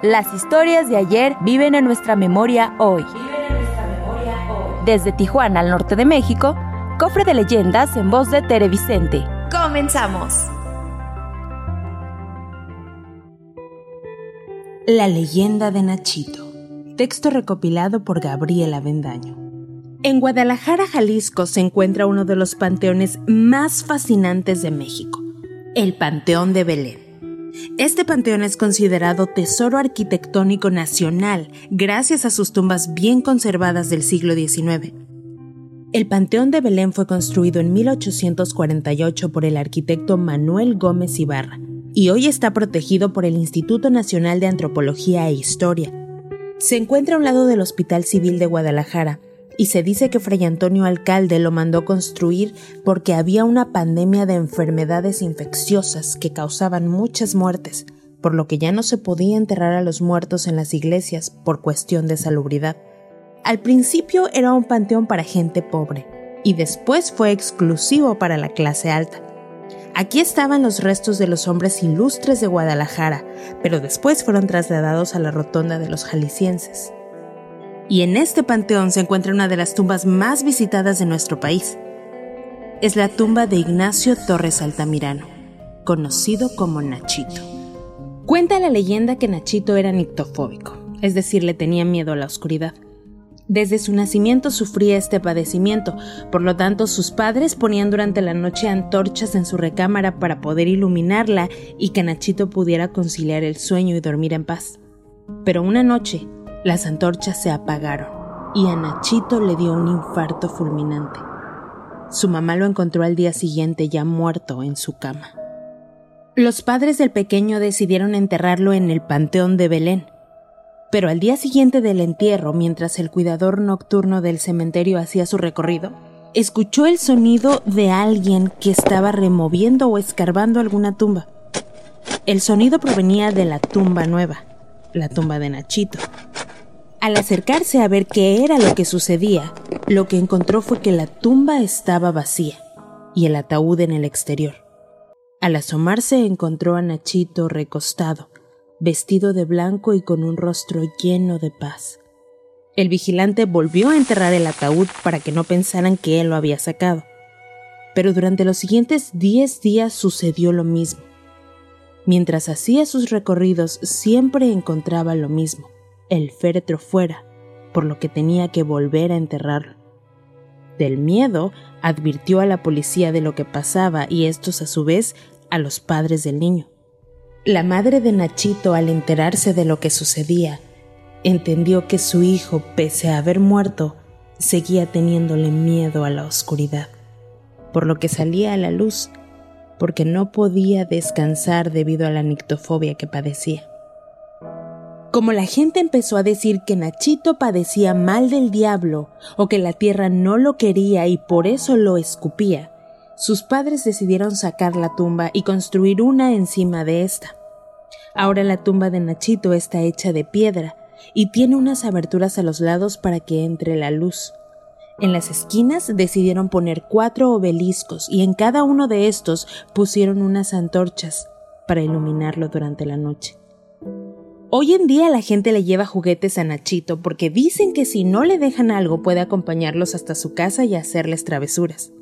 Las historias de ayer viven en nuestra memoria hoy. Desde Tijuana al norte de México, Cofre de Leyendas en voz de Tere Vicente. ¡Comenzamos! La leyenda de Nachito. Texto recopilado por Gabriel Avendaño. En Guadalajara, Jalisco, se encuentra uno de los panteones más fascinantes de México, el Panteón de Belén. Este panteón es considerado tesoro arquitectónico nacional gracias a sus tumbas bien conservadas del siglo XIX. El Panteón de Belén fue construido en 1848 por el arquitecto Manuel Gómez Ibarra y hoy está protegido por el Instituto Nacional de Antropología e Historia. Se encuentra a un lado del Hospital Civil de Guadalajara y se dice que Fray Antonio Alcalde lo mandó construir porque había una pandemia de enfermedades infecciosas que causaban muchas muertes, por lo que ya no se podía enterrar a los muertos en las iglesias por cuestión de salubridad. Al principio era un panteón para gente pobre, y después fue exclusivo para la clase alta. Aquí estaban los restos de los hombres ilustres de Guadalajara, pero después fueron trasladados a la Rotonda de los Jaliscienses. Y en este panteón se encuentra una de las tumbas más visitadas de nuestro país. Es la tumba de Ignacio Torres Altamirano, conocido como Nachito. Cuenta la leyenda que Nachito era nictofóbico, es decir, le tenía miedo a la oscuridad. Desde su nacimiento sufría este padecimiento, por lo tanto sus padres ponían durante la noche antorchas en su recámara para poder iluminarla y que Nachito pudiera conciliar el sueño y dormir en paz. Pero una noche, las antorchas se apagaron y a Nachito le dio un infarto fulminante. Su mamá lo encontró al día siguiente ya muerto en su cama. Los padres del pequeño decidieron enterrarlo en el Panteón de Belén, pero al día siguiente del entierro, mientras el cuidador nocturno del cementerio hacía su recorrido, escuchó el sonido de alguien que estaba removiendo o escarbando alguna tumba. El sonido provenía de la tumba nueva, la tumba de Nachito. Al acercarse a ver qué era lo que sucedía, lo que encontró fue que la tumba estaba vacía y el ataúd en el exterior. Al asomarse encontró a Nachito recostado, vestido de blanco y con un rostro lleno de paz. El vigilante volvió a enterrar el ataúd para que no pensaran que él lo había sacado. Pero durante los siguientes 10 días sucedió lo mismo. Mientras hacía sus recorridos siempre encontraba lo mismo. El féretro fuera, por lo que tenía que volver a enterrarlo. Del miedo, advirtió a la policía de lo que pasaba y estos a su vez a los padres del niño. La madre de Nachito, al enterarse de lo que sucedía, entendió que su hijo, pese a haber muerto, seguía teniéndole miedo a la oscuridad, por lo que salía a la luz, porque no podía descansar debido a la nictofobia que padecía. Como la gente empezó a decir que Nachito padecía mal del diablo o que la tierra no lo quería y por eso lo escupía, sus padres decidieron sacar la tumba y construir una encima de esta. Ahora la tumba de Nachito está hecha de piedra y tiene unas aberturas a los lados para que entre la luz. En las esquinas decidieron poner 4 obeliscos y en cada uno de estos pusieron unas antorchas para iluminarlo durante la noche. Hoy en día la gente le lleva juguetes a Nachito porque dicen que si no le dejan algo puede acompañarlos hasta su casa y hacerles travesuras.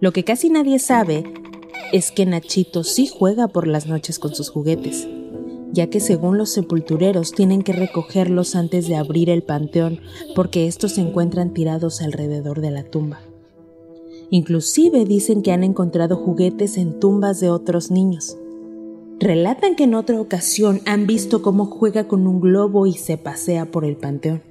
Lo que casi nadie sabe es que Nachito sí juega por las noches con sus juguetes, ya que según los sepultureros tienen que recogerlos antes de abrir el panteón porque estos se encuentran tirados alrededor de la tumba. Inclusive dicen que han encontrado juguetes en tumbas de otros niños. Relatan que en otra ocasión han visto cómo juega con un globo y se pasea por el panteón.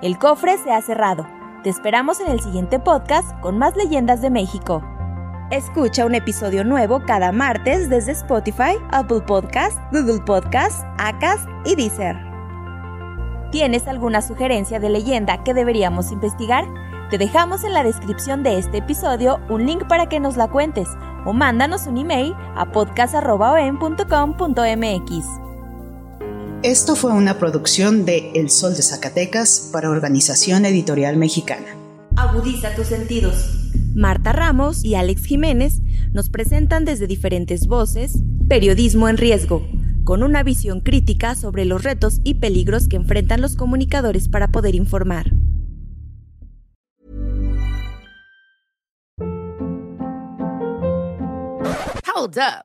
El cofre se ha cerrado. Te esperamos en el siguiente podcast con más leyendas de México. Escucha un episodio nuevo cada martes desde Spotify, Apple Podcasts, Google Podcasts, Acast y Deezer. ¿Tienes alguna sugerencia de leyenda que deberíamos investigar? Te dejamos en la descripción de este episodio un link para que nos la cuentes o mándanos un email a podcast@oem.com.mx. Esto fue una producción de El Sol de Zacatecas para Organización Editorial Mexicana. Agudiza tus sentidos. Marta Ramos y Alex Jiménez nos presentan desde diferentes voces Periodismo en Riesgo, con una visión crítica sobre los retos y peligros que enfrentan los comunicadores para poder informar. Hold up.